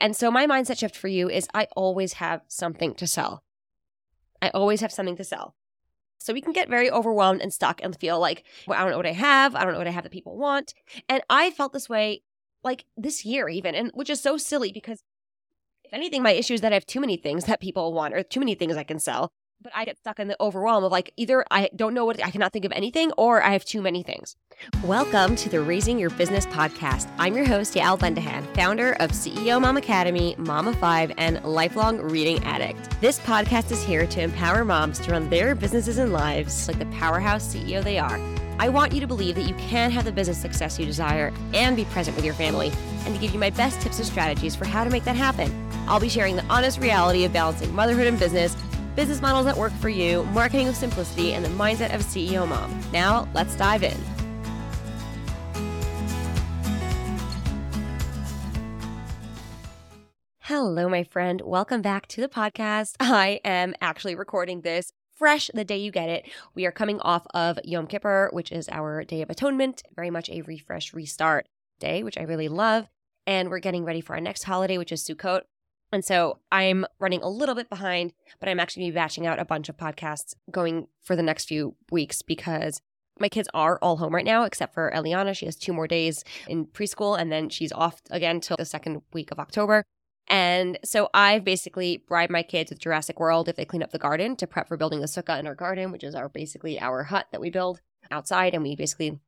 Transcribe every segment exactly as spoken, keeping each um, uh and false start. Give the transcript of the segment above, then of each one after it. And so my mindset shift for you is I always have something to sell. I always have something to sell. So we can get very overwhelmed and stuck and feel like, well, I don't know what I have. I don't know what I have that people want. And I felt this way like this year even, and which is so silly because if anything, my issue is that I have too many things that people want or too many things I can sell. But I get stuck in the overwhelm of like either I don't know what, I cannot think of anything, or I have too many things. Welcome to the Raising Your Business podcast. I'm your host, Yael Bendahan, founder of C E O Mom Academy, Mom of Five, and lifelong reading addict. This podcast is here to empower moms to run their businesses and lives like the powerhouse C E O they are. I want you to believe that you can have the business success you desire and be present with your family, and to give you my best tips and strategies for how to make that happen. I'll be sharing the honest reality of balancing motherhood and business, business models that work for you, marketing with simplicity, and the mindset of a C E O mom. Now, let's dive in. Hello, my friend. Welcome back to the podcast. I am actually recording this fresh the day you get it. We are coming off of Yom Kippur, which is our Day of Atonement, very much a refresh, restart day, which I really love. And we're getting ready for our next holiday, which is Sukkot. And so I'm running a little bit behind, but I'm actually going to be batching out a bunch of podcasts going for the next few weeks because my kids are all home right now, except for Eliana. She has two more days in preschool, and then she's off again till the second week of October. And so I've basically bribed my kids with Jurassic World if they clean up the garden to prep for building the sukkah in our garden, which is our basically our hut that we build outside, and we basically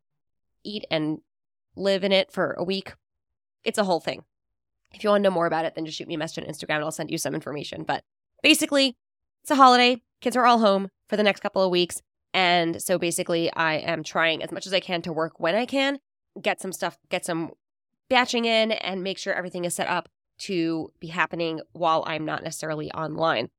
eat and live in it for a week. It's a whole thing. If you want to know more about it, then just shoot me a message on Instagram and I'll send you some information. But basically, it's a holiday. Kids are all home for the next couple of weeks. And so basically, I am trying as much as I can to work when I can, get some stuff, get some batching in, and make sure everything is set up to be happening while I'm not necessarily online.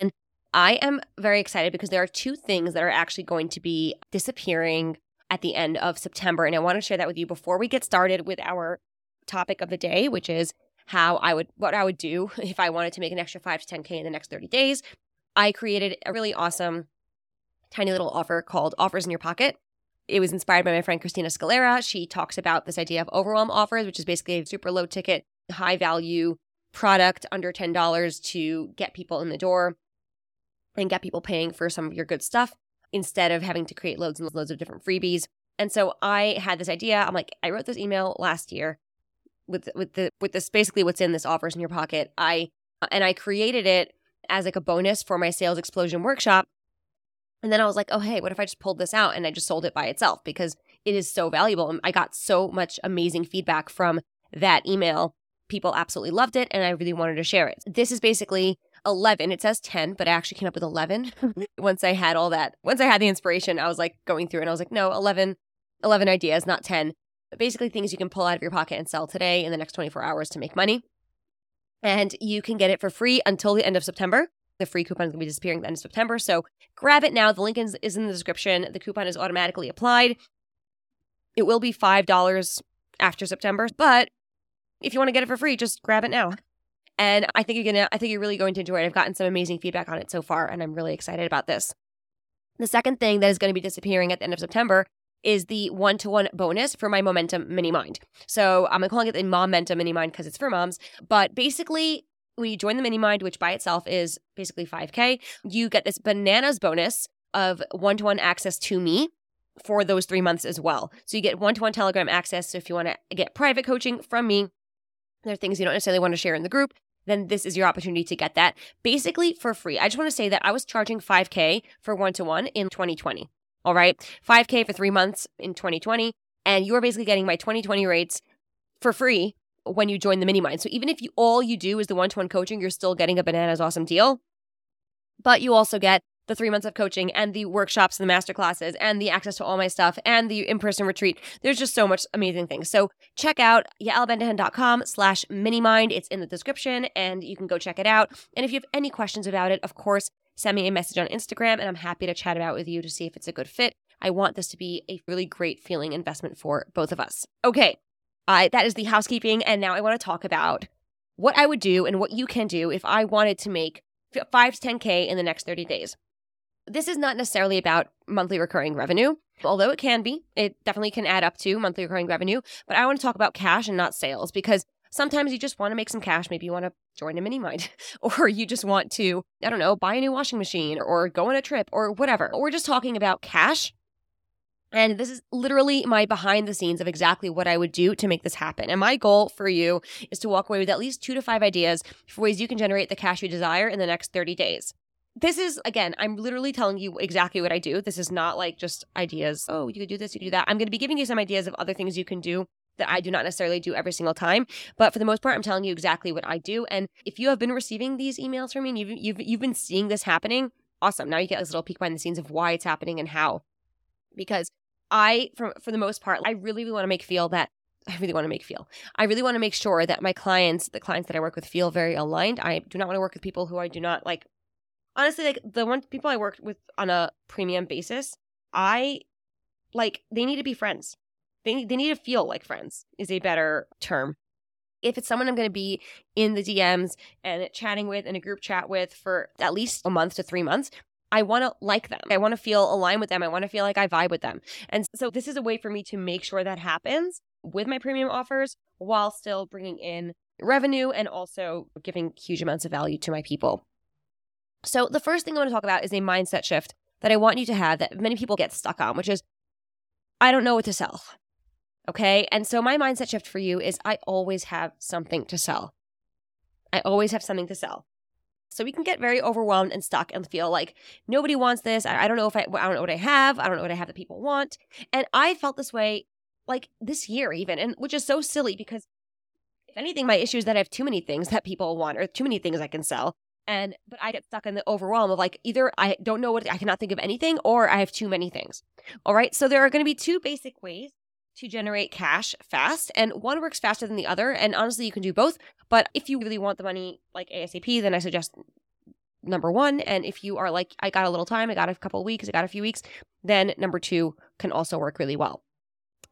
And I am very excited because there are two things that are actually going to be disappearing at the end of September. And I want to share that with you before we get started with our topic of the day, which is how I would, what I would do if I wanted to make an extra five to ten K in the next thirty days. I created a really awesome tiny little offer called Offers in Your Pocket. It was inspired by my friend Christina Scalera. She talks about this idea of overwhelm offers, which is basically a super low ticket, high value product under ten dollars to get people in the door and get people paying for some of your good stuff instead of having to create loads and loads of different freebies. And so I had this idea. I'm like, I wrote this email last year. With with the with this basically what's in this Offers in Your Pocket, I and I created it as like a bonus for my Sales Explosion workshop, and then I was like, oh hey, what if I just pulled this out and I just sold it by itself, because it is so valuable, and I got so much amazing feedback from that email. People absolutely loved it, and I really wanted to share it. This is basically eleven. It says ten, but I actually came up with eleven once I had all that. Once I had the inspiration, I was like going through, and I was like, no, eleven, eleven ideas, not ten. Basically things you can pull out of your pocket and sell today in the next twenty-four hours to make money. And you can get it for free until the end of September. The free coupon is going to be disappearing at the end of September. So grab it now. The link is, is in the description. The coupon is automatically applied. It will be five dollars after September. But if you want to get it for free, just grab it now. And I think you're gonna, I think you're really going to enjoy it. I've gotten some amazing feedback on it so far, and I'm really excited about this. The second thing that is going to be disappearing at the end of September is the one-to-one bonus for my MOMentum Mini Mind. So I'm calling it the MOMentum Mini Mind because it's for moms. But basically, when you join the Mini Mind, which by itself is basically five K, you get this bananas bonus of one-to-one access to me for those three months as well. So you get one-to-one Telegram access. So if you want to get private coaching from me, there are things you don't necessarily want to share in the group, then this is your opportunity to get that basically for free. I just want to say that I was charging five K for one-to-one in twenty twenty. All right, five K for three months in twenty twenty, and you're basically getting my twenty twenty rates for free when you join the Mini Mind. So even if you all you do is the one-to-one coaching, you're still getting a bananas awesome deal, but you also get the three months of coaching and the workshops and the masterclasses and the access to all my stuff and the in-person retreat. There's just so much amazing things. So check out yael bendahan dot com slash mini mind. It's in the description, and you can go check it out. And if you have any questions about it, of course, send me a message on Instagram, and I'm happy to chat it out with you to see if it's a good fit. I want this to be a really great feeling investment for both of us. Okay, uh, that is the housekeeping, and now I want to talk about what I would do and what you can do if I wanted to make five to ten K in the next thirty days. This is not necessarily about monthly recurring revenue, although it can be. It definitely can add up to monthly recurring revenue, but I want to talk about cash and not sales, because Sometimes you just want to make some cash. Maybe you want to join a mini mind, or you just want to, I don't know, buy a new washing machine or go on a trip or whatever. We're just talking about cash. And this is literally my behind the scenes of exactly what I would do to make this happen. And my goal for you is to walk away with at least two to five ideas for ways you can generate the cash you desire in the next thirty days. This is, again, I'm literally telling you exactly what I do. This is not like just ideas. Oh, you could do this, you could do that. I'm going to be giving you some ideas of other things you can do that I do not necessarily do every single time. But for the most part, I'm telling you exactly what I do. And if you have been receiving these emails from me and you've, you've, you've been seeing this happening, awesome. Now you get this little peek behind the scenes of why it's happening and how. Because I, for, for the most part, I really, really want to make feel that I really want to make feel. I really want to make sure that my clients, the clients that I work with, feel very aligned. I do not want to work with people who I do not like. Honestly, like the one people I work with on a premium basis, I like they need to be friends. They they need to feel like friends is a better term. If it's someone I'm going to be in the D Ms and chatting with in a group chat with for at least a month to three months, I want to like them. I want to feel aligned with them. I want to feel like I vibe with them. And so this is a way for me to make sure that happens with my premium offers while still bringing in revenue and also giving huge amounts of value to my people. So the first thing I want to talk about is a mindset shift that I want you to have that many people get stuck on, which is, I don't know what to sell. Okay? And so my mindset shift for you is I always have something to sell. I always have something to sell. So we can get very overwhelmed and stuck and feel like nobody wants this. I, I don't know if I, I don't know what I have. I don't know what I have that people want. And I felt this way like this year even, and which is so silly because if anything, my issue is that I have too many things that people want or too many things I can sell. And but I get stuck in the overwhelm of like either I don't know what, I cannot think of anything, or I have too many things. All right. So there are going to be two basic ways to generate cash fast. And one works faster than the other. And honestly, you can do both. But if you really want the money like ASAP, then I suggest number one. And if you are like, I got a little time, I got a couple of weeks, I got a few weeks, then number two can also work really well.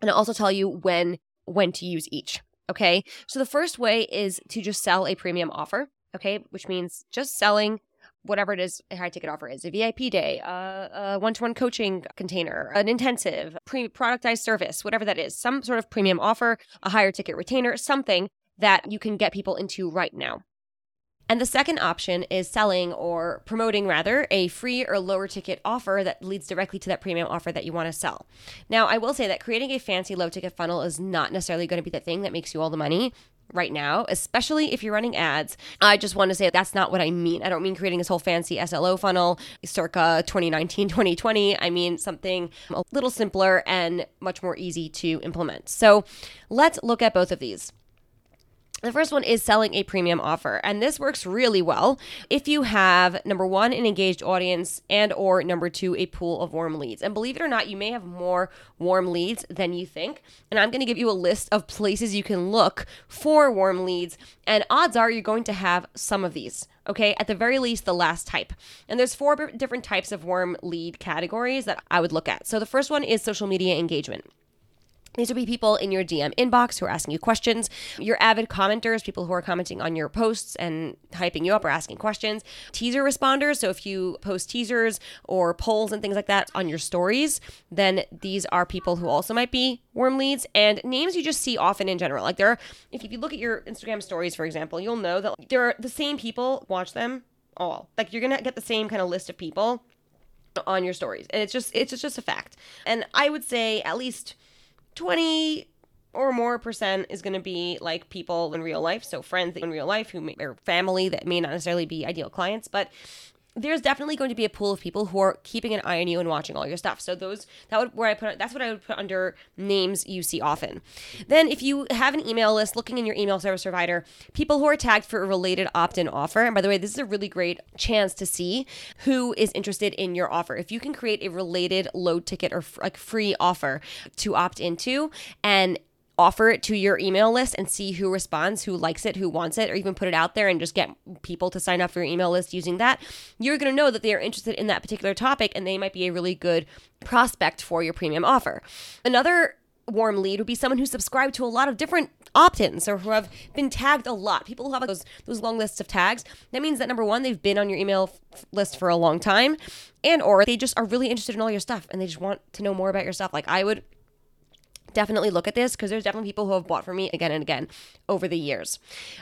And I'll also tell you when, when to use each. Okay. So the first way is to just sell a premium offer. Okay, which means just selling whatever it is a high ticket offer is, a V I P day, uh, a one-to-one coaching container, an intensive, pre- productized service, whatever that is, some sort of premium offer, a higher ticket retainer, something that you can get people into right now. And the second option is selling or promoting rather a free or lower ticket offer that leads directly to that premium offer that you want to sell. Now, I will say that creating a fancy low ticket funnel is not necessarily going to be the thing that makes you all the money right now, especially if you're running ads. I just want to say that's not what I mean. I don't mean creating this whole fancy S L O funnel circa twenty nineteen, twenty twenty. I mean something a little simpler and much more easy to implement. So let's look at both of these. The first one is selling a premium offer, and this works really well if you have, number one, an engaged audience, and or number two, a pool of warm leads. And believe it or not, you may have more warm leads than you think, and I'm going to give you a list of places you can look for warm leads, and odds are you're going to have some of these. Okay, at the very least, the last type. And there's four different types of warm lead categories that I would look at. So the first one is social media engagement. These would be people in your D M inbox who are asking you questions, your avid commenters, people who are commenting on your posts and hyping you up or asking questions, teaser responders. So if you post teasers or polls and things like that on your stories, then these are people who also might be warm leads, and names you just see often in general. Like there are, if you look at your Instagram stories, for example, you'll know that there are the same people, watch them all. Like you're going to get the same kind of list of people on your stories. And it's just, it's just a fact. And I would say at least twenty or more percent is going to be like people in real life. So friends in real life who may, or family that may not necessarily be ideal clients, but there's definitely going to be a pool of people who are keeping an eye on you and watching all your stuff. So those, that would where I put, that's what I would put under names you see often. Then if you have an email list, looking in your email service provider, people who are tagged for a related opt-in offer. And by the way, this is a really great chance to see who is interested in your offer. If you can create a related low ticket or f- like free offer to opt into and offer it to your email list and see who responds, who likes it, who wants it, or even put it out there and just get people to sign up for your email list using that, you're going to know that they are interested in that particular topic and they might be a really good prospect for your premium offer. Another warm lead would be someone who subscribed to a lot of different opt-ins or who have been tagged a lot. People who have those those long lists of tags. That means that number one, they've been on your email f- list for a long time, and or they just are really interested in all your stuff and they just want to know more about your stuff. Like I would definitely look at this because there's definitely people who have bought from me again and again over the years.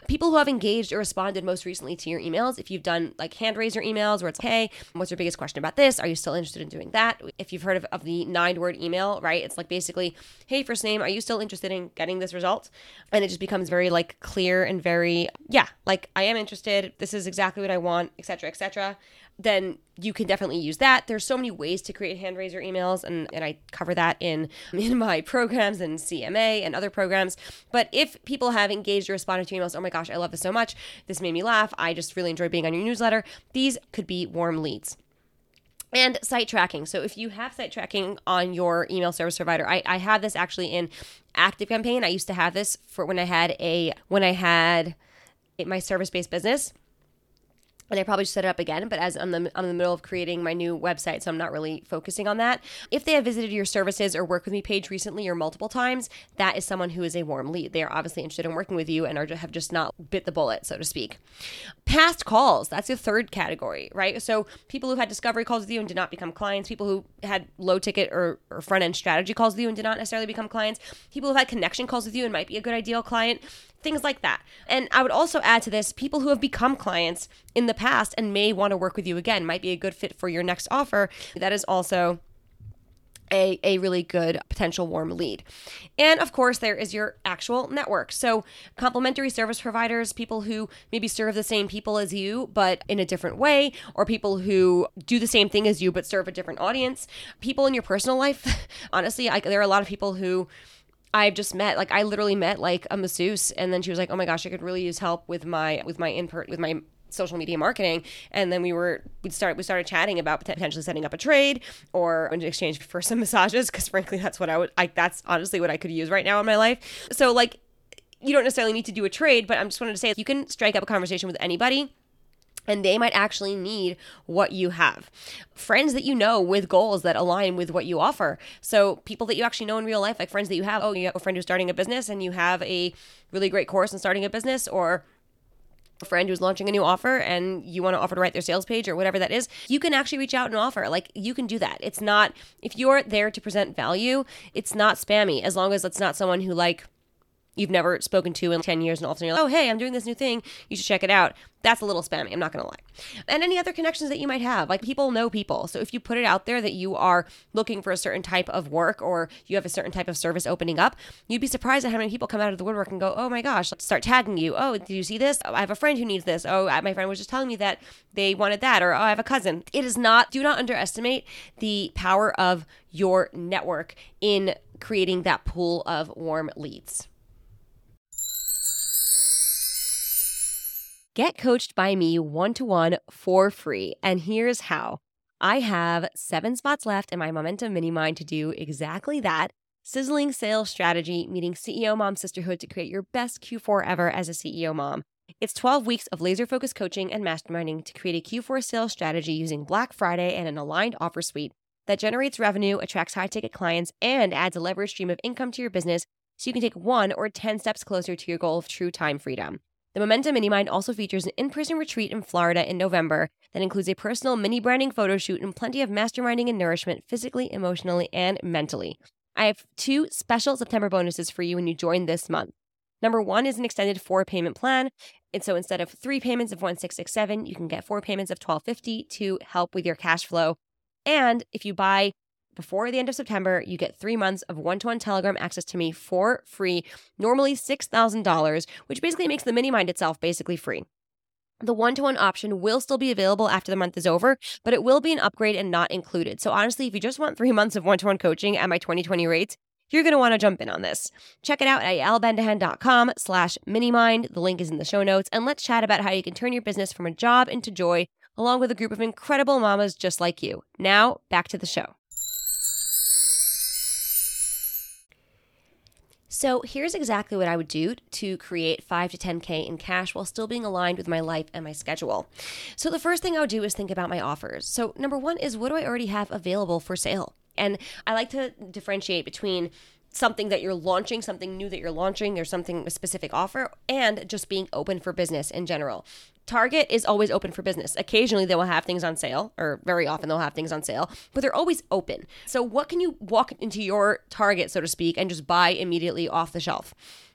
People who have engaged or responded most recently to your emails, if you've done like hand raiser emails where it's, hey, what's your biggest question about this? Are you still interested in doing that? If you've heard of, of the nine word email, right? It's like basically, hey, first name, are you still interested in getting this result? And it just becomes very like clear and very, yeah, like I am interested. This is exactly what I want, et cetera, et cetera. Then you can definitely use that. There's so many ways to create hand raiser emails, and, and I cover that in, in my programs and C M A and other programs. But if people have engaged or responded to emails, oh my gosh, I love this so much. This made me laugh. I just really enjoy being on your newsletter. These could be warm leads. And site tracking. So if you have site tracking on your email service provider, I, I have this actually in ActiveCampaign. I used to have this for when I had a when I had it, my service-based business. And I probably should set it up again, but as I'm, the, I'm in the middle of creating my new website, so I'm not really focusing on that. If they have visited your services or work with me page recently or multiple times, that is someone who is a warm lead. They are obviously interested in working with you and are, have just not bit the bullet, so to speak. Past calls, that's your third category, right? So people who had discovery calls with you and did not become clients, people who had low ticket or, or front-end strategy calls with you and did not necessarily become clients, people who had connection calls with you and might be a good ideal client, things like that. And I would also add to this, people who have become clients in the past and may want to work with you again, might be a good fit for your next offer. That is also a, a really good potential warm lead. And of course, there is your actual network. So complementary service providers, people who maybe serve the same people as you, but in a different way, or people who do the same thing as you, but serve a different audience, people in your personal life. Honestly, I, there are a lot of people who I've just met, like I literally met like a masseuse, and then she was like, oh my gosh, I could really use help with my, with my input, with my social media marketing. And then we were, we started, we started chatting about potentially setting up a trade or in exchange for some massages. Cause frankly, that's what I would, like, that's honestly what I could use right now in my life. So like, you don't necessarily need to do a trade, but I'm just wanted to say you can strike up a conversation with anybody. And they might actually need what you have. Friends that you know with goals that align with what you offer. So people that you actually know in real life, like friends that you have. Oh, you have a friend who's starting a business and you have a really great course in starting a business, or a friend who's launching a new offer and you want to offer to write their sales page or whatever that is, you can actually reach out and offer. Like you can do that. It's not, if you're there to present value, it's not spammy, as long as it's not someone who like you've never spoken to in ten years and all of a sudden you're like, oh, hey, I'm doing this new thing. You should check it out. That's a little spammy. I'm not going to lie. And any other connections that you might have, like people know people. So if you put it out there that you are looking for a certain type of work or you have a certain type of service opening up, you'd be surprised at how many people come out of the woodwork and go, oh my gosh, let's start tagging you. Oh, did you see this? Oh, I have a friend who needs this. Oh, my friend was just telling me that they wanted that. Or, oh, I have a cousin. It is not, do not underestimate the power of your network in creating that pool of warm leads. Get coached by me one-to-one for free, and here's how. I have seven spots left in my MOMentum Mini Mind to do exactly that. Sizzling sales strategy, meeting C E O mom sisterhood to create your best Q four ever as a C E O mom. It's twelve weeks of laser-focused coaching and masterminding to create a Q four sales strategy using Black Friday and an aligned offer suite that generates revenue, attracts high-ticket clients, and adds a leveraged stream of income to your business so you can take one or ten steps closer to your goal of true time freedom. The MOMentum Mini Mind also features an in-person retreat in Florida in November that includes a personal mini-branding photo shoot and plenty of masterminding and nourishment physically, emotionally, and mentally. I have two special September bonuses for you when you join this month. Number one is an extended four-payment plan, and so instead of three payments of one thousand six hundred sixty-seven dollars, you can get four payments of one thousand two hundred fifty dollars to help with your cash flow. And if you buy before the end of September, you get three months of one-to-one Telegram access to me for free, normally six thousand dollars, which basically makes the Mini Mind itself basically free. The one-to-one option will still be available after the month is over, but it will be an upgrade and not included. So honestly, if you just want three months of one-to-one coaching at my twenty twenty rates, you're going to want to jump in on this. Check it out at yaelbendahan.com slash minimind. The link is in the show notes. And let's chat about how you can turn your business from a job into joy, along with a group of incredible mamas just like you. Now, back to the show. So here's exactly what I would do to create five to ten K in cash while still being aligned with my life and my schedule. So the first thing I would do is think about my offers. So number one is, what do I already have available for sale? And I like to differentiate between something that you're launching, something new that you're launching, or something, a specific offer, and just being open for business in general. Target is always open for business. Occasionally they will have things on sale, or very often they'll have things on sale, but they're always open. So what can you walk into your Target, so to speak, and just buy immediately off the shelf?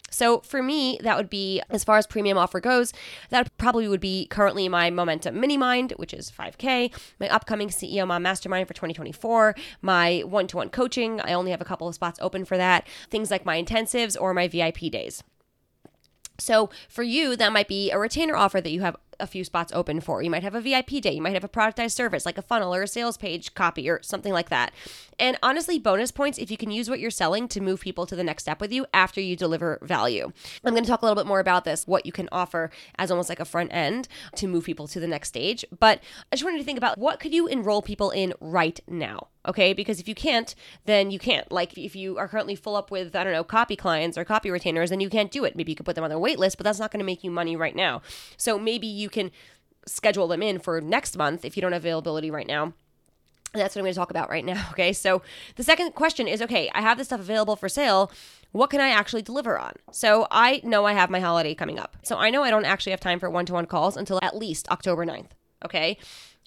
So for me, that would be, as far as premium offer goes, that probably would be currently my MOMentum Mini Mind, which is five K, my upcoming C E O Mom Mastermind for twenty twenty-four, my one-to-one coaching. I only have a couple of spots open for that, things like my intensives or my V I P days. So for you, that might be a retainer offer that you have a few spots open for. You might have a V I P day. You might have a productized service like a funnel or a sales page copy or something like that. And honestly, bonus points if you can use what you're selling to move people to the next step with you after you deliver value. I'm going to talk a little bit more about this, what you can offer as almost like a front end to move people to the next stage. But I just wanted to think about, what could you enroll people in right now? Okay, because if you can't, then you can't. Like if you are currently full up with, I don't know, copy clients or copy retainers, then you can't do it. Maybe you could put them on their wait list, but that's not going to make you money right now. So maybe you can schedule them in for next month if you don't have availability right now. And that's what I'm going to talk about right now. Okay, so the second question is, okay, I have this stuff available for sale. What can I actually deliver on? So I know I have my holiday coming up. So I know I don't actually have time for one-to-one calls until at least October ninth. Okay.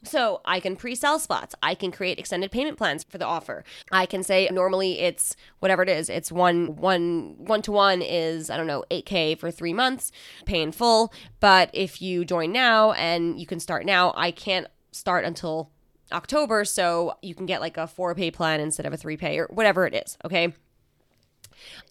So I can pre-sell spots. I can create extended payment plans for the offer. I can say normally it's whatever it is. It's one, one, one to one is, I don't know, eight K for three months, pay in full. But if you join now and you can start now, I can't start until October. So you can get like a four pay plan instead of a three pay or whatever it is. Okay.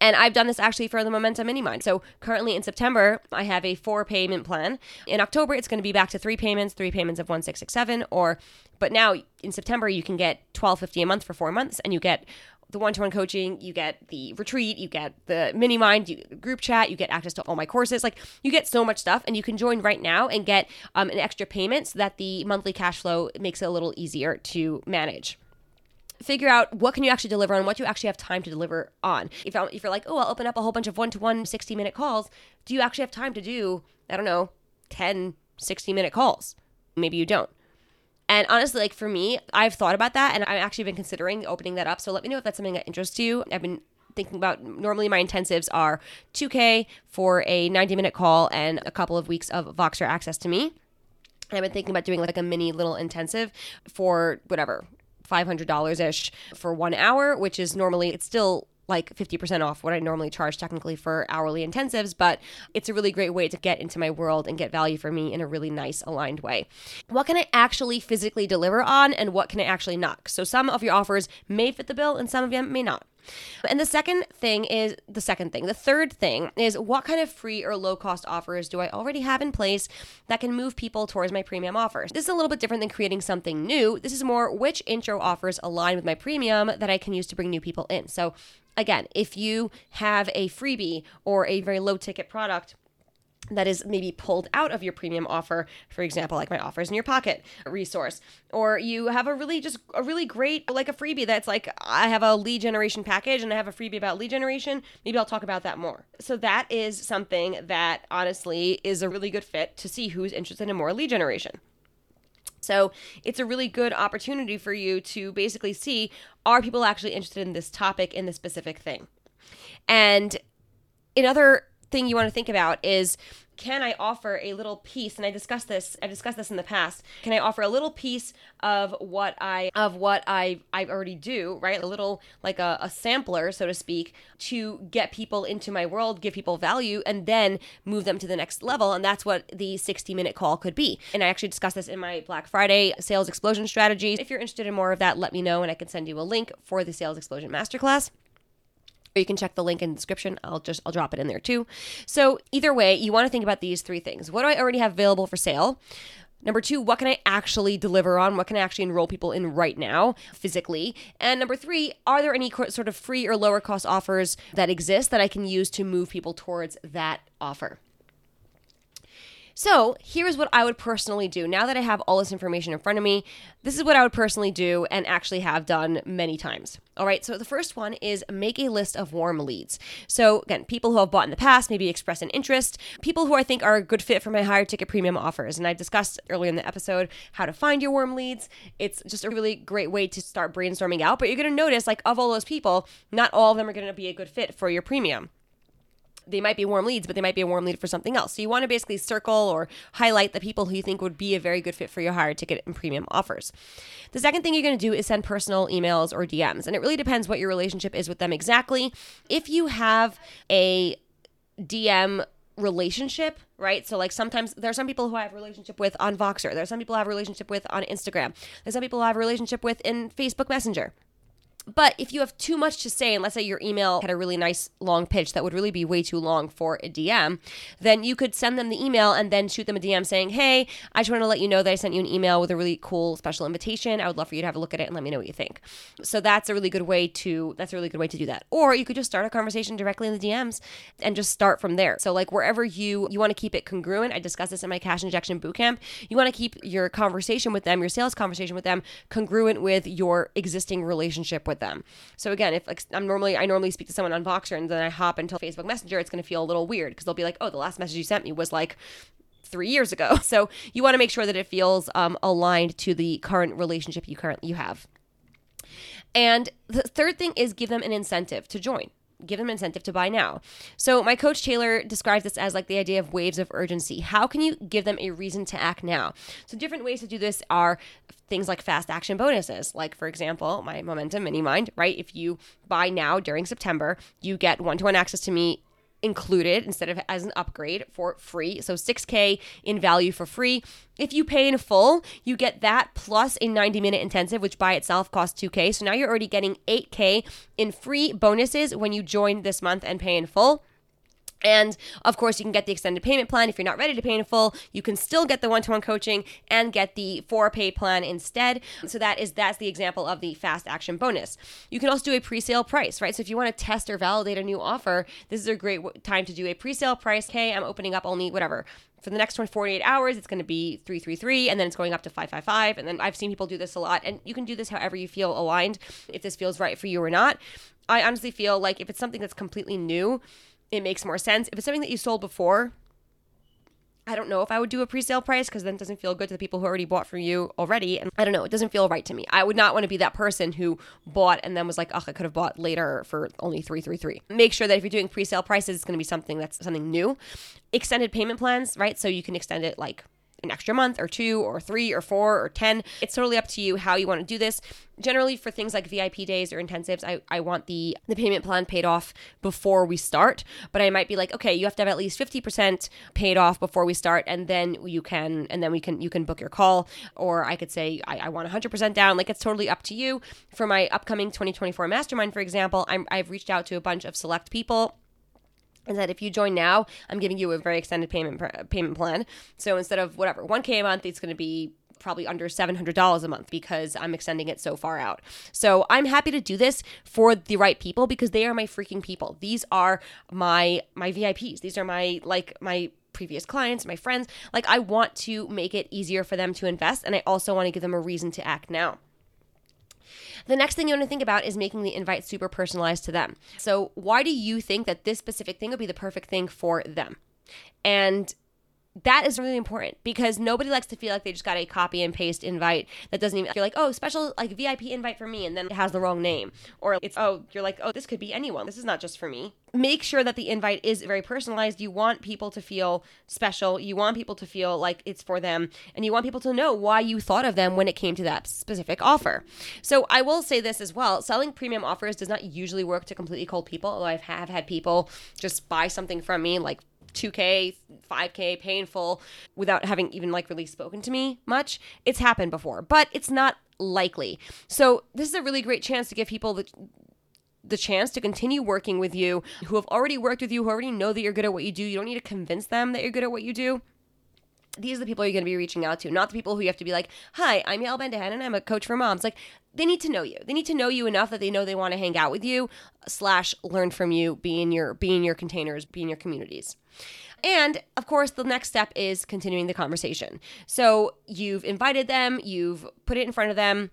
And I've done this actually for the MOMentum Mini Mind. So currently in September, I have a four payment plan. In October, it's going to be back to three payments, three payments of one, six, six, seven, or, but now in September, you can get twelve fifty a month for four months and you get the one-to-one coaching, you get the retreat, you get the Mini Mind, you group chat, you get access to all my courses. Like you get so much stuff and you can join right now and get um, an extra payment so that the monthly cash flow makes it a little easier to manage. Figure out what can you actually deliver on, what you actually have time to deliver on. If, if you're like, oh, I'll open up a whole bunch of one-to-one sixty-minute calls, do you actually have time to do, I don't know, ten sixty-minute calls? Maybe you don't. And honestly, like for me, I've thought about that and I've actually been considering opening that up. So let me know if that's something that interests you. I've been thinking about, normally my intensives are two K for a ninety-minute call and a couple of weeks of Voxer access to me. And I've been thinking about doing like a mini little intensive for whatever, five hundred dollars-ish for one hour, which is normally, it's still like fifty percent off what I normally charge technically for hourly intensives, but it's a really great way to get into my world and get value for me in a really nice aligned way. What can I actually physically deliver on and what can I actually not? So some of your offers may fit the bill and some of them may not. And the second thing is, the second thing, the third thing is, what kind of free or low cost offers do I already have in place that can move people towards my premium offers? This is a little bit different than creating something new. This is more which intro offers align with my premium that I can use to bring new people in. So again, if you have a freebie or a very low ticket product that is maybe pulled out of your premium offer, for example, like my Offers in Your Pocket resource, or you have a really just a really great, like a freebie that's like, I have a lead generation package and I have a freebie about lead generation. Maybe I'll talk about that more. So that is something that honestly is a really good fit to see who's interested in more lead generation. So it's a really good opportunity for you to basically see, are people actually interested in this topic, in this specific thing? And another thing you want to think about is, can I offer a little piece? And I discussed this, I discussed this in the past. Can I offer a little piece of what I of what I I already do, right? A little like a, a sampler, so to speak, to get people into my world, give people value, and then move them to the next level. And that's what the sixty-minute call could be. And I actually discussed this in my Black Friday Sales Explosion strategy. If you're interested in more of that, let me know and I can send you a link for the Sales Explosion Masterclass. You can check the link in the description. I'll just, I'll drop it in there too. So either way, you want to think about these three things. What do I already have available for sale? Number two, what can I actually deliver on? What can I actually enroll people in right now physically? And number three, are there any co- sort of free or lower cost offers that exist that I can use to move people towards that offer? So here's what I would personally do. Now that I have all this information in front of me, this is what I would personally do and actually have done many times. All right, so the first one is make a list of warm leads. So again, people who have bought in the past, maybe express an interest, people who I think are a good fit for my higher ticket premium offers. And I discussed earlier in the episode how to find your warm leads. It's just a really great way to start brainstorming out, but you're gonna notice, like, of all those people, not all of them are gonna be a good fit for your premium. They might be warm leads, but they might be a warm lead for something else. So you want to basically circle or highlight the people who you think would be a very good fit for your higher ticket and premium offers. The second thing you're going to do is send personal emails or D Ms. And it really depends what your relationship is with them exactly. If you have a D M relationship, right? So like sometimes there are some people who I have a relationship with on Voxer. There are some people I have a relationship with on Instagram. There's some people I have a relationship with in Facebook Messenger. But if you have too much to say, and let's say your email had a really nice long pitch that would really be way too long for a D M, then you could send them the email and then shoot them a D M saying, hey, I just want to let you know that I sent you an email with a really cool special invitation. I would love for you to have a look at it and let me know what you think. So that's a really good way to, that's a really good way to do that. Or you could just start a conversation directly in the D Ms and just start from there. So like wherever you, you want to keep it congruent. I discussed this in my cash injection bootcamp. You want to keep your conversation with them, your sales conversation with them, congruent with your existing relationship with them. So again, if like I'm normally, I normally speak to someone on Voxer and then I hop into Facebook Messenger, it's going to feel a little weird because they'll be like, oh, the last message you sent me was like three years ago. So you want to make sure that it feels um, aligned to the current relationship you currently you have. And the third thing is give them an incentive to join. Give them incentive to buy now. So my coach Taylor describes this as like the idea of waves of urgency. How can you give them a reason to act now? So different ways to do this are things like fast action bonuses. Like for example, my MOMentum Mini Mind, right? If you buy now during September, you get one-to-one access to me included instead of as an upgrade for free. So six K in value for free. If you pay in full, you get that plus a ninety minute intensive, which by itself costs two K. So now you're already getting eight K in free bonuses when you join this month and pay in full. And of course, you can get the extended payment plan. If you're not ready to pay in full, you can still get the one-to-one coaching and get the four-pay plan instead. So that is, that's the example of the fast action bonus. You can also do a pre-sale price, right? So if you want to test or validate a new offer, this is a great time to do a pre-sale price. Hey, I'm opening up only whatever. For the next forty-eight hours, it's going to be three three three, and then it's going up to five five five. And then I've seen people do this a lot, and you can do this however you feel aligned, if this feels right for you or not. I honestly feel like if it's something that's completely new, it makes more sense. If it's something that you sold before, I don't know if I would do a pre-sale price because then it doesn't feel good to the people who already bought from you already. And I don't know, it doesn't feel right to me. I would not want to be that person who bought and then was like, oh, I could have bought later for only three three three. Make sure that if you're doing pre-sale prices, it's going to be something that's something new. Extended payment plans, right? So you can extend it like an extra month or two or three or four or ten. It's totally up to you how you want to do this. Generally for things like V I P days or intensives, I, I want the, the payment plan paid off before we start, but I might be like, okay, you have to have at least fifty percent paid off before we start. And then you can, and then we can, you can book your call. Or I could say, I, I want one hundred percent down. Like it's totally up to you. For my upcoming twenty twenty-four mastermind, for example, I'm, I've reached out to a bunch of select people and said, if you join now, I'm giving you a very extended payment pr- payment plan. So instead of whatever, one K a month, it's going to be probably under seven hundred dollars a month because I'm extending it so far out. So I'm happy to do this for the right people because they are my freaking people. These are my my V I Ps. These are my like my previous clients, my friends. Like I want to make it easier for them to invest, and I also want to give them a reason to act now. The next thing you want to think about is making the invite super personalized to them. So why do you think that this specific thing would be the perfect thing for them? And that is really important because nobody likes to feel like they just got a copy and paste invite that doesn't even, you're like, oh, special like V I P invite for me, and then it has the wrong name. Or it's, oh, you're like, oh, this could be anyone. This is not just for me. Make sure that the invite is very personalized. You want people to feel special. You want people to feel like it's for them. And you want people to know why you thought of them when it came to that specific offer. So I will say this as well. Selling premium offers does not usually work to completely cold people, although I have had people just buy something from me like two K, five K, pay in full without having even like really spoken to me much. It's happened before, but it's not likely. So this is a really great chance to give people the the chance to continue working with you who have already worked with you, who already know that you're good at what you do. You don't need to convince them that you're good at what you do. these are the people you're going to be reaching out to, not the people who you have to be like, hi, I'm Yael Bendahan and I'm a coach for moms. Like, they need to know you. They need to know you enough that they know they want to hang out with you, slash learn from you, be in your, be in your containers, be in your communities. And of course, the next step is continuing the conversation. So you've invited them, you've put it in front of them,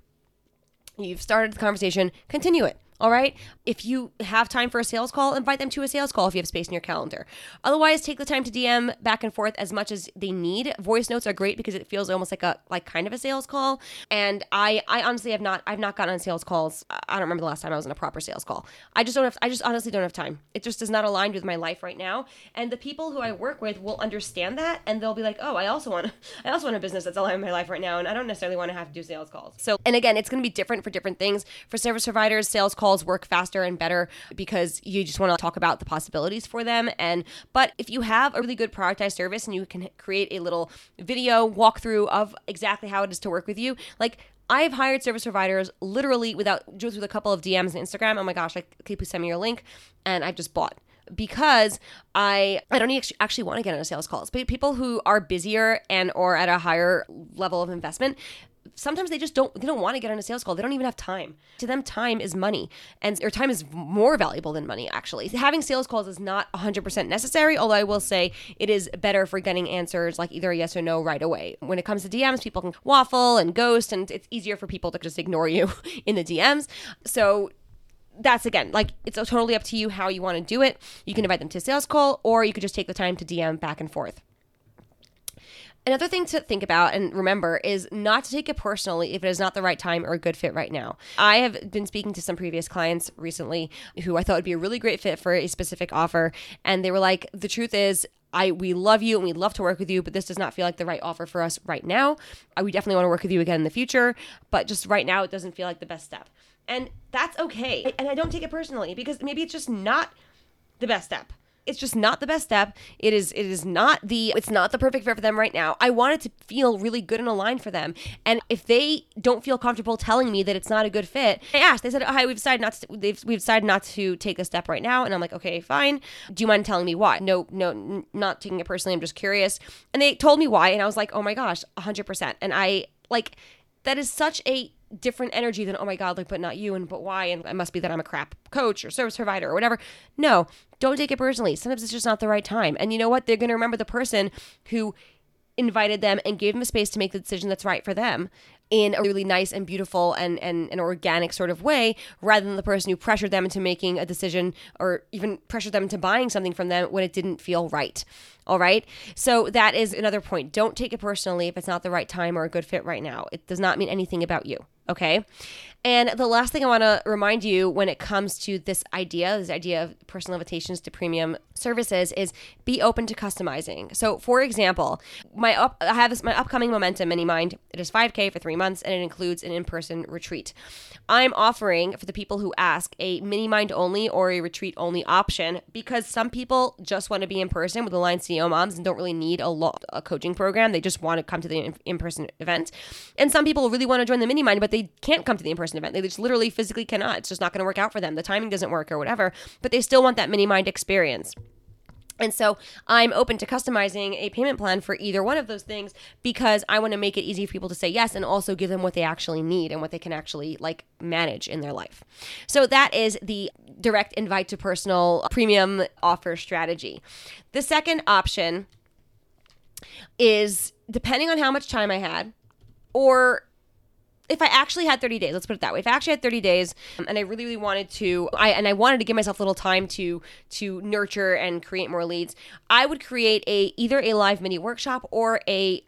you've started the conversation, continue it. All right. If you have time for a sales call, invite them to a sales call if you have space in your calendar. Otherwise, take the time to D M back and forth as much as they need. Voice notes are great because it feels almost like a like kind of a sales call. And I, I honestly have not I've not gotten on sales calls. I don't remember the last time I was in a proper sales call. I just don't have I just honestly don't have time. It just is not aligned with my life right now. And the people who I work with will understand that, and they'll be like, oh, I also want I also want a business that's aligned with my life right now, and I don't necessarily want to have to do sales calls. So, and again, it's going to be different for different things. For service providers, sales calls calls work faster and better because you just want to talk about the possibilities for them. And but if you have a really good productized service and you can create a little video walkthrough of exactly how it is to work with you, like I've hired service providers literally without just with a couple of D Ms and Instagram. Oh my gosh, like, can you please send me your link? And I've just bought. Because I I don't actually want to get on a sales calls. But people who are busier and or at a higher level of investment, sometimes they just don't, they don't want to get on a sales call. They don't even have time. To them, time is money, and your time is more valuable than money, actually. Having sales calls is not one hundred percent necessary, although I will say it is better for getting answers like either yes or no right away. When it comes to D Ms, people can waffle and ghost, and it's easier for people to just ignore you in the D Ms. So that's, again, like, it's totally up to you how you want to do it. You can invite them to a sales call, or you could just take the time to D M back and forth. Another thing to think about and remember is not to take it personally if it is not the right time or a good fit right now. I have been speaking to some previous clients recently who I thought would be a really great fit for a specific offer, and they were like, the truth is, I we love you and we'd love to work with you, but this does not feel like the right offer for us right now. We definitely want to work with you again in the future, but just right now it doesn't feel like the best step. And that's okay. And I don't take it personally because maybe it's just not the best step. It's just not the best step. It is it is not the it's not the perfect fit for them right now. I want it to feel really good and aligned for them. And if they don't feel comfortable telling me that it's not a good fit, I asked. They said, "Hi, we've decided not to they've, we've decided not to take this step right now." And I'm like, "Okay, fine. Do you mind telling me why?" No, no, n- not taking it personally. I'm just curious. And they told me why, and I was like, "Oh my gosh, one hundred percent." And I like that is such a different energy than, oh my God, like, but not you, and but why, and it must be that I'm a crap coach or service provider or whatever. No, don't take it personally. Sometimes it's just not the right time. And you know what? They're going to remember the person who invited them and gave them a space to make the decision that's right for them in a really nice and beautiful and, and an organic sort of way, rather than the person who pressured them into making a decision or even pressured them into buying something from them when it didn't feel right. All right. So that is another point. Don't take it personally if it's not the right time or a good fit right now. It does not mean anything about you. Okay. And the last thing I want to remind you when it comes to this idea, this idea of personal invitations to premium services, is be open to customizing. So for example, my up, I have this, my upcoming MOMentum Mini Mind. It is five K for three months and it includes an in-person retreat. I'm offering for the people who ask a Mini Mind only or a retreat only option because some people just want to be in person with aligned C E O moms and don't really need a, lo- a coaching program. They just want to come to the in- in-person event. And some people really want to join the Mini Mind, but they They can't come to the in-person event. They just literally physically cannot. It's just not going to work out for them. The timing doesn't work or whatever, but they still want that mini mind experience. And so I'm open to customizing a payment plan for either one of those things because I want to make it easy for people to say yes and also give them what they actually need and what they can actually like manage in their life. So that is the direct invite to personal premium offer strategy. The second option is, depending on how much time I had, or if I actually had thirty days, let's put it that way. If I actually had thirty days and I really, really wanted to, I and I wanted to give myself a little time to to nurture and create more leads, I would create a either a live mini workshop or a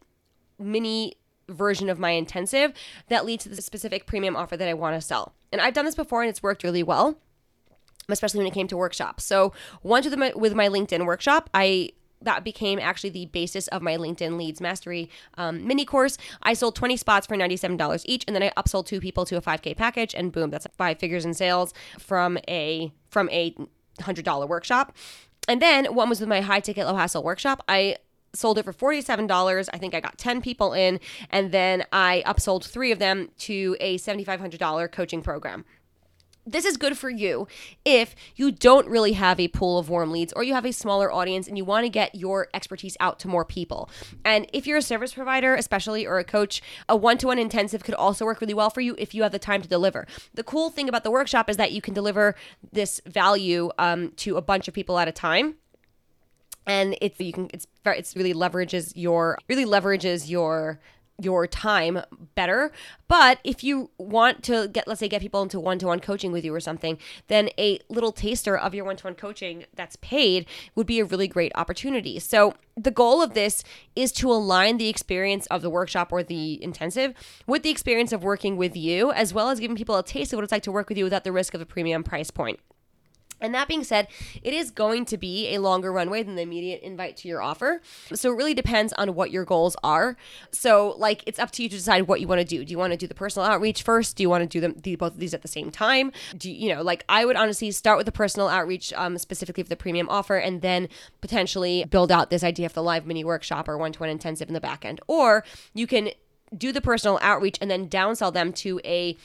mini version of my intensive that leads to the specific premium offer that I want to sell. And I've done this before and it's worked really well, especially when it came to workshops. So once with my, with my LinkedIn workshop, I... that became actually the basis of my LinkedIn Leads Mastery um, mini course. I sold twenty spots for ninety-seven dollars each, and then I upsold two people to a five K package, and boom, that's five figures in sales from a from a one hundred dollars workshop. And then one was with my high ticket, low hassle workshop. I sold it for forty-seven dollars. I think I got ten people in, and then I upsold three of them to a seven thousand five hundred dollars coaching program. this is good for you if you don't really have a pool of warm leads or you have a smaller audience and you want to get your expertise out to more people. And if you're a service provider, especially, or a coach, a one-to-one intensive could also work really well for you if you have the time to deliver. The cool thing about the workshop is that you can deliver this value um, to a bunch of people at a time. And it's you can it's it's really leverages your really leverages your your time better. But if you want to get, let's say, get people into one-to-one coaching with you or something, then a little taster of your one-to-one coaching that's paid would be a really great opportunity. So the goal of this is to align the experience of the workshop or the intensive with the experience of working with you, as well as giving people a taste of what it's like to work with you without the risk of a premium price point. And that being said, it is going to be a longer runway than the immediate invite to your offer. So it really depends on what your goals are. So like, it's up to you to decide what you want to do. Do you want to do the personal outreach first? Do you want to do them do both of these at the same time? Do you, you know, like I would honestly start with the personal outreach um, specifically for the premium offer, and then potentially build out this idea of the live mini workshop or one-to-one intensive in the back end. Or you can do the personal outreach and then downsell them to a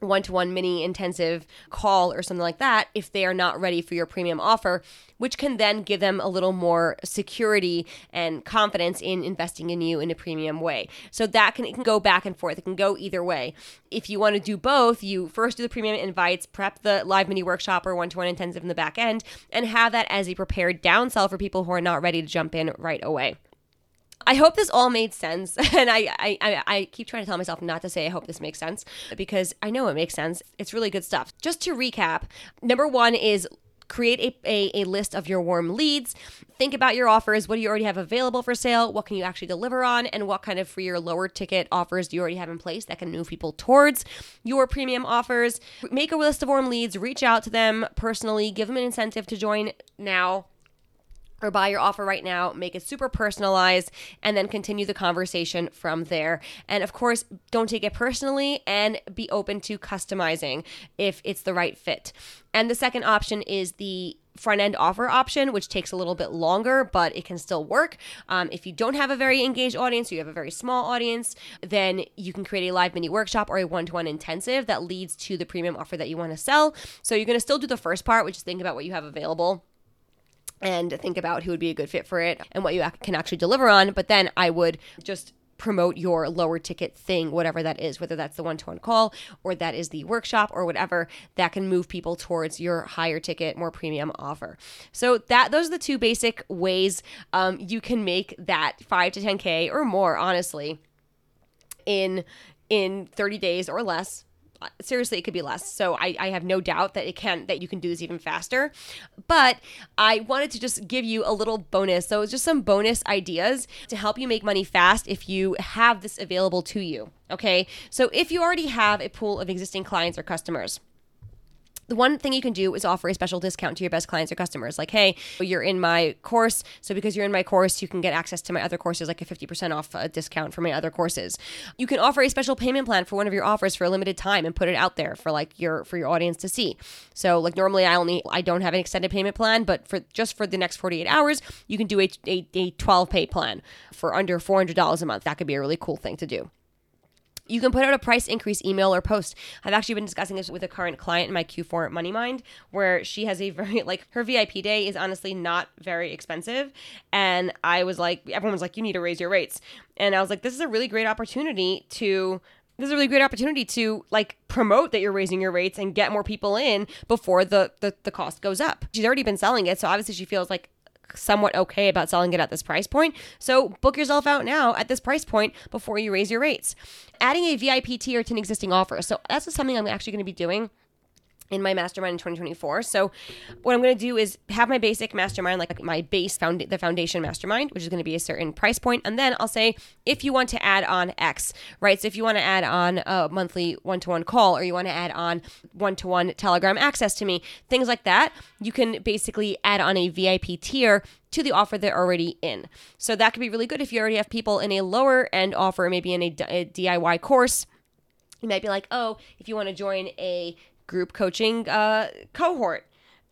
one-to-one mini intensive call or something like that if they are not ready for your premium offer, which can then give them a little more security and confidence in investing in you in a premium way. So that can, it can go back and forth. It can go either way. If you want to do both, you first do the premium invites, prep the live mini workshop or one-to-one intensive in the back end, and have that as a prepared downsell for people who are not ready to jump in right away. I hope this all made sense, and I, I I keep trying to tell myself not to say I hope this makes sense, because I know it makes sense. It's really good stuff. Just to recap, number one is create a, a, a list of your warm leads. Think about your offers. What do you already have available for sale? What can you actually deliver on? And what kind of free or lower ticket offers do you already have in place that can move people towards your premium offers? Make a list of warm leads. Reach out to them personally. Give them an incentive to join now or buy your offer right now, make it super personalized, and then continue the conversation from there. And of course, don't take it personally and be open to customizing if it's the right fit. And the second option is the front-end offer option, which takes a little bit longer, but it can still work. Um, if you don't have a very engaged audience, or you have a very small audience, then you can create a live mini workshop or a one-to-one intensive that leads to the premium offer that you want to sell. So you're going to still do the first part, which is think about what you have available and think about who would be a good fit for it and what you can actually deliver on. But then I would just promote your lower ticket thing, whatever that is, whether that's the one-to-one call or that is the workshop or whatever, that can move people towards your higher ticket, more premium offer. So that those are the two basic ways um, you can make that five to ten K or more, honestly, in in thirty days or less. Seriously, it could be less. So I, I have no doubt that it can that you can do this even faster. But I wanted to just give you a little bonus. So it's just some bonus ideas to help you make money fast if you have this available to you. Okay. So if you already have a pool of existing clients or customers, the one thing you can do is offer a special discount to your best clients or customers. Like, hey, you're in my course, so because you're in my course, you can get access to my other courses, like a fifty percent off a discount for my other courses. You can offer a special payment plan for one of your offers for a limited time and put it out there for like your for your audience to see. So like normally I only I don't have an extended payment plan, but for just for the next forty-eight hours, you can do a a, a twelve pay plan for under four hundred dollars a month. That could be a really cool thing to do. You can put out a price increase email or post. I've actually been discussing this with a current client in my Q four Money Mind, where she has a very, like, her V I P day is honestly not very expensive. And I was like, everyone was like, you need to raise your rates. And I was like, this is a really great opportunity to, this is a really great opportunity to like promote that you're raising your rates and get more people in before the, the, the cost goes up. She's already been selling it. So obviously she feels like somewhat okay about selling it at this price point. So book yourself out now at this price point before you raise your rates. Adding a V I P tier to an existing offer. So that's something I'm actually going to be doing in my mastermind in twenty twenty-four. So what I'm going to do is have my basic mastermind, like my base, found the foundation mastermind, which is going to be a certain price point. And then I'll say, if you want to add on X, right? So if you want to add on a monthly one-to-one call, or you want to add on one-to-one Telegram access to me, things like that, you can basically add on a V I P tier to the offer they're already in. So that could be really good if you already have people in a lower end offer, maybe in a, a D I Y course. You might be like, oh, if you want to join a group coaching uh, cohort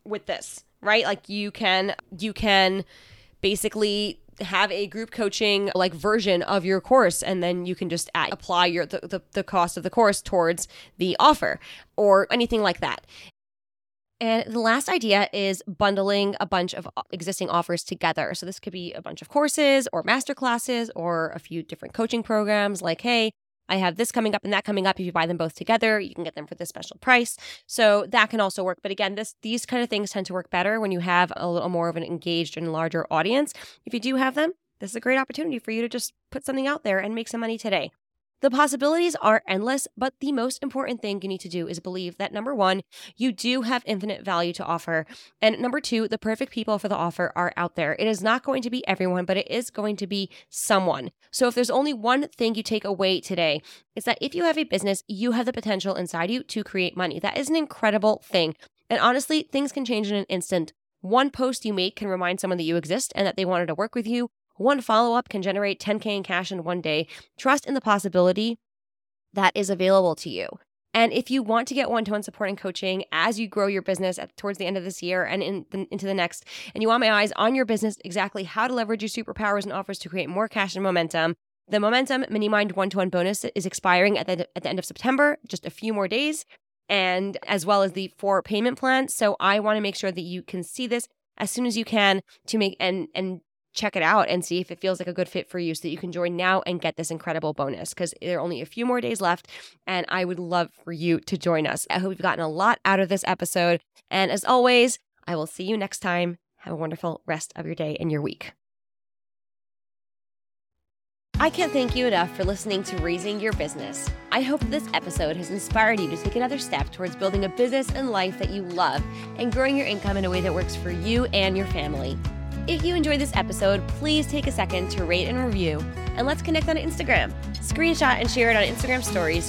with this, right? Like you can, you can basically have a group coaching like version of your course, and then you can just add, apply your the, the, the cost of the course towards the offer or anything like that. And the last idea is bundling a bunch of existing offers together. So this could be a bunch of courses or masterclasses or a few different coaching programs like, hey, I have this coming up and that coming up. If you buy them both together, you can get them for this special price. So that can also work. But again, this these kind of things tend to work better when you have a little more of an engaged and larger audience. If you do have them, this is a great opportunity for you to just put something out there and make some money today. The possibilities are endless, but the most important thing you need to do is believe that, number one, you do have infinite value to offer. And number two, the perfect people for the offer are out there. It is not going to be everyone, but it is going to be someone. So if there's only one thing you take away today, it's that if you have a business, you have the potential inside you to create money. That is an incredible thing. And honestly, things can change in an instant. One post you make can remind someone that you exist and that they wanted to work with you. One follow-up can generate ten K in cash in one day. Trust in the possibility that is available to you. And if you want to get one-to-one support and coaching as you grow your business at, towards the end of this year and in the, into the next, and you want my eyes on your business, exactly how to leverage your superpowers and offers to create more cash and momentum, the MOMentum Mini Mind one-to-one bonus is expiring at the, at the end of September, just a few more days, and as well as the four payment plans. So I want to make sure that you can see this as soon as you can to make and and. check it out and see if it feels like a good fit for you so that you can join now and get this incredible bonus, because there are only a few more days left and I would love for you to join us. I hope you've gotten a lot out of this episode. And as always, I will see you next time. Have a wonderful rest of your day and your week. I can't thank you enough for listening to Raising Your Business. I hope this episode has inspired you to take another step towards building a business and life that you love and growing your income in a way that works for you and your family. If you enjoyed this episode, please take a second to rate and review, and let's connect on Instagram. Screenshot and share it on Instagram stories